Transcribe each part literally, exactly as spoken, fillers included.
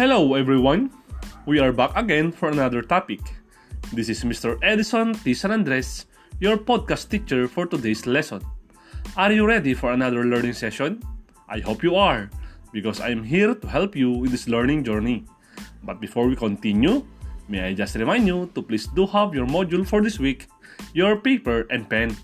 Hello everyone! We are back again for another topic. This is Mister Edison T. San Andres, your podcast teacher for today's lesson. Are you ready for another learning session? I hope you are, because I am here to help you in this learning journey. But before we continue, may I just remind you to please do have your module for this week, your paper and pen.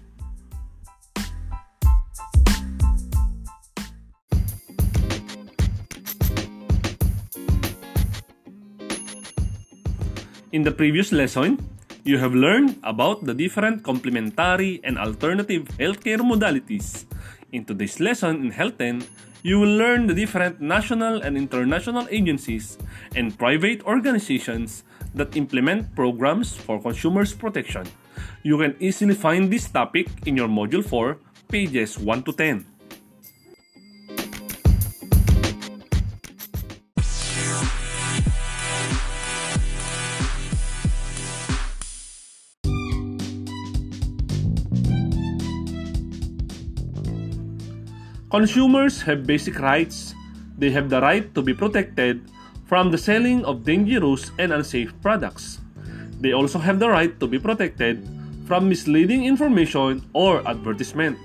In the previous lesson, you have learned about the different complementary and alternative healthcare modalities. In today's lesson in Health ten, you will learn the different national and international agencies and private organizations that implement programs for consumers' protection. You can easily find this topic in your Module four, pages one to ten. Consumers have basic rights. They have the right to be protected from the selling of dangerous and unsafe products. They also have the right to be protected from misleading information or advertisement.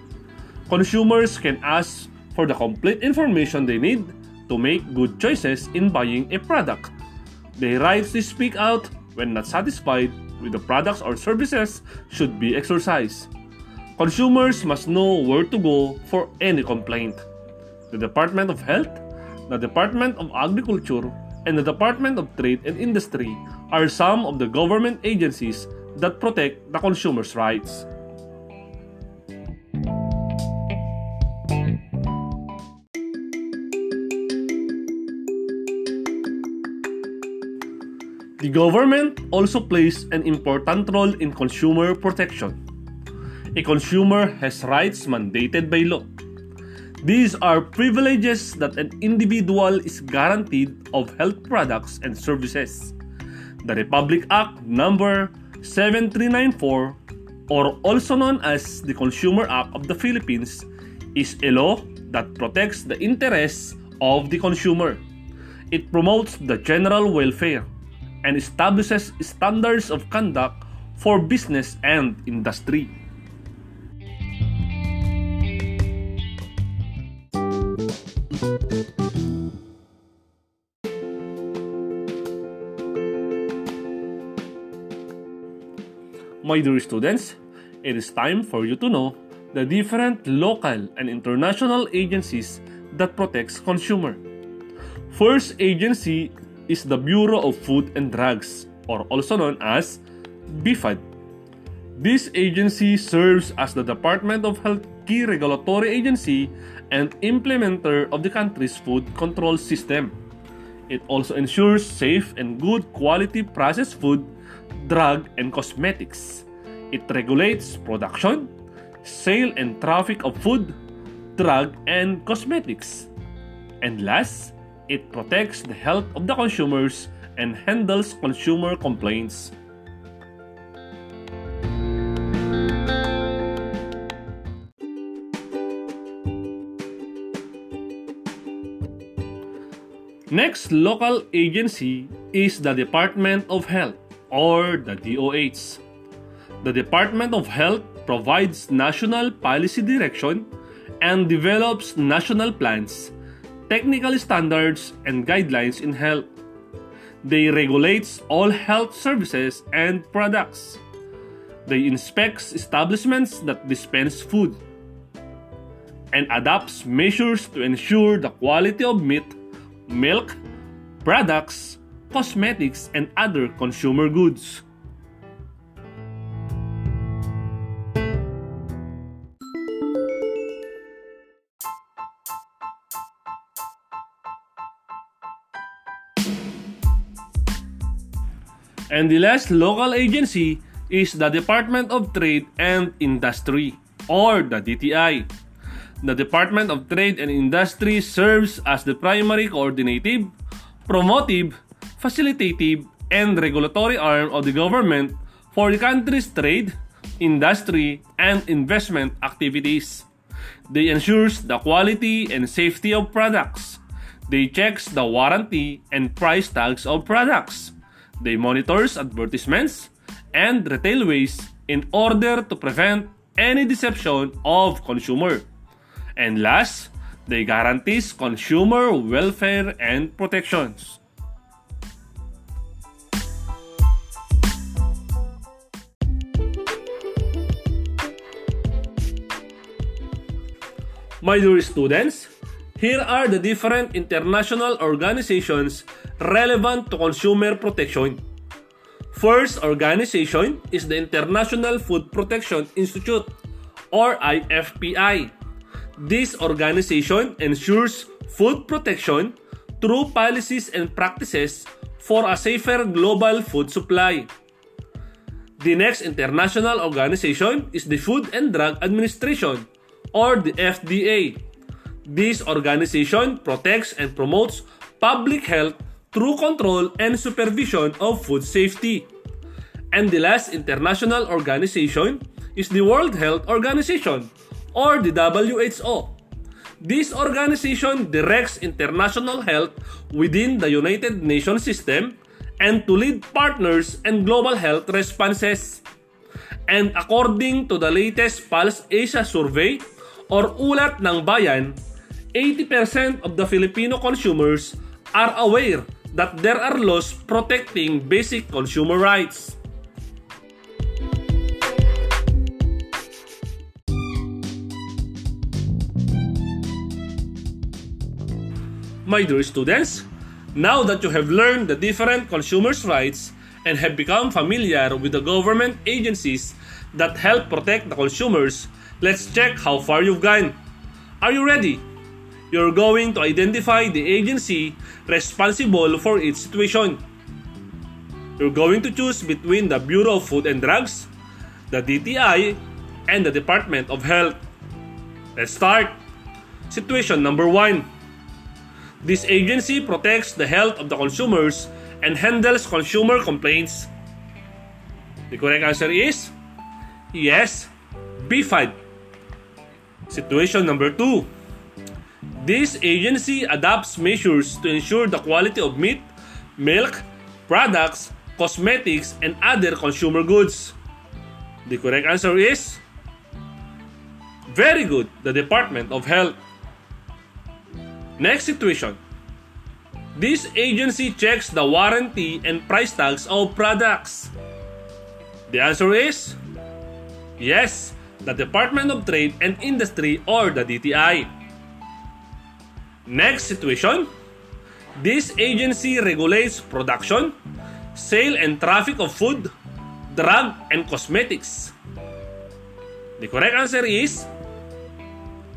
Consumers can ask for the complete information they need to make good choices in buying a product. Their rights to speak out when not satisfied with the products or services should be exercised. Consumers must know where to go for any complaint. The Department of Health, the Department of Agriculture, and the Department of Trade and Industry are some of the government agencies that protect the consumers' rights. The government also plays an important role in consumer protection. A consumer has rights mandated by law. These are privileges that an individual is guaranteed of health products and services. The Republic Act number seven three nine four, or also known as the Consumer Act of the Philippines, is a law that protects the interests of the consumer. It promotes the general welfare and establishes standards of conduct for business and industry. My dear students, it is time for you to know the different local and international agencies that protects consumer. First agency is the Bureau of Food and Drugs, or also known as B F A D. This agency serves as the Department of Health key regulatory agency and implementer of the country's food control system. It also ensures safe and good quality processed food, drug, and cosmetics. It regulates production, sale, and traffic of food, drug, and cosmetics. And last, it protects the health of the consumers and handles consumer complaints. Next local agency is the Department of Health, or the D O H. The Department of Health provides national policy direction and develops national plans, technical standards, and guidelines in health. They regulate all health services and products. They inspect establishments that dispense food and adopts measures to ensure the quality of meat, milk, products, cosmetics, and other consumer goods. And the last local agency is the Department of Trade and Industry, or the D T I. The Department of Trade and Industry serves as the primary coordinative, promotive, facilitative, and regulatory arm of the government for the country's trade, industry, and investment activities. They ensure the quality and safety of products. They checks the warranty and price tags of products. They monitors advertisements and retail waste in order to prevent any deception of consumer. And last, they guarantees consumer welfare and protections. My dear students, here are the different international organizations relevant to consumer protection. First organization is the International Food Protection Institute or I F P I. This organization ensures food protection through policies and practices for a safer global food supply. The next international organization is the Food and Drug Administration or the F D A. This organization protects and promotes public health through control and supervision of food safety. And the last international organization is the World Health Organization or the W H O. This organization directs international health within the United Nations system and to lead partners and global health responses. And according to the latest Pulse Asia survey or Ulat ng Bayan, eighty percent of the Filipino consumers are aware that there are laws protecting basic consumer rights. My dear students, now that you have learned the different consumers' rights and have become familiar with the government agencies that help protect the consumers, let's check how far you've gone. Are you ready? You're going to identify the agency responsible for each situation. You're going to choose between the Bureau of Food and Drugs, the D T I, and the Department of Health. Let's start. Situation number one. This agency protects the health of the consumers and handles consumer complaints. The correct answer is yes, B F A D. Situation number two. This agency adopts measures to ensure the quality of meat, milk, products, cosmetics, and other consumer goods. The correct answer is very good, the Department of Health. Next situation. This agency checks the warranty and price tags of products. The answer is yes, the Department of Trade and Industry or the D T I. Next situation, this agency regulates production, sale and traffic of food, drug, and cosmetics. The correct answer is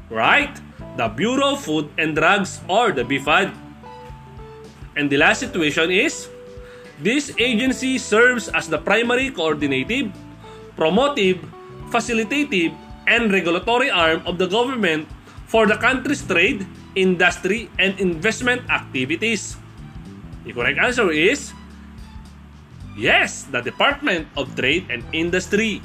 right, the Bureau of Food and Drugs or the B F A D. And the last situation is, this agency serves as the primary coordinative, promotive, facilitative, and regulatory arm of the government for the country's trade, industry, and investment activities. The correct answer is yes, the Department of Trade and Industry.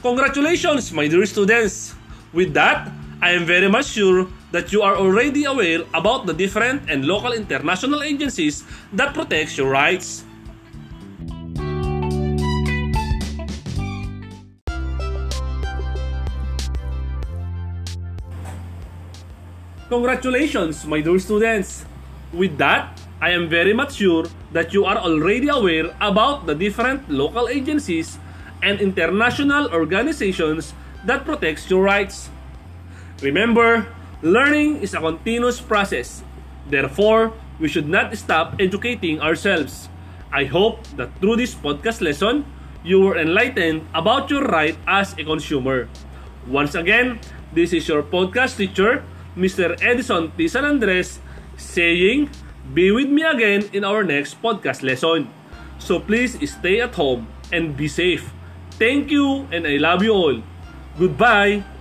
Congratulations, my dear students! With that, I am very much sure that you are already aware about the different and local international agencies that protect your rights. Congratulations, my dear students! With that, I am very much sure that you are already aware about the different local agencies and international organizations that protect your rights. Remember, learning is a continuous process. Therefore, we should not stop educating ourselves. I hope that through this podcast lesson, you were enlightened about your right as a consumer. Once again, this is your podcast teacher, Mister Edison T. San Andres, saying, be with me again in our next podcast lesson. So please stay at home and be safe. Thank you and I love you all. Goodbye!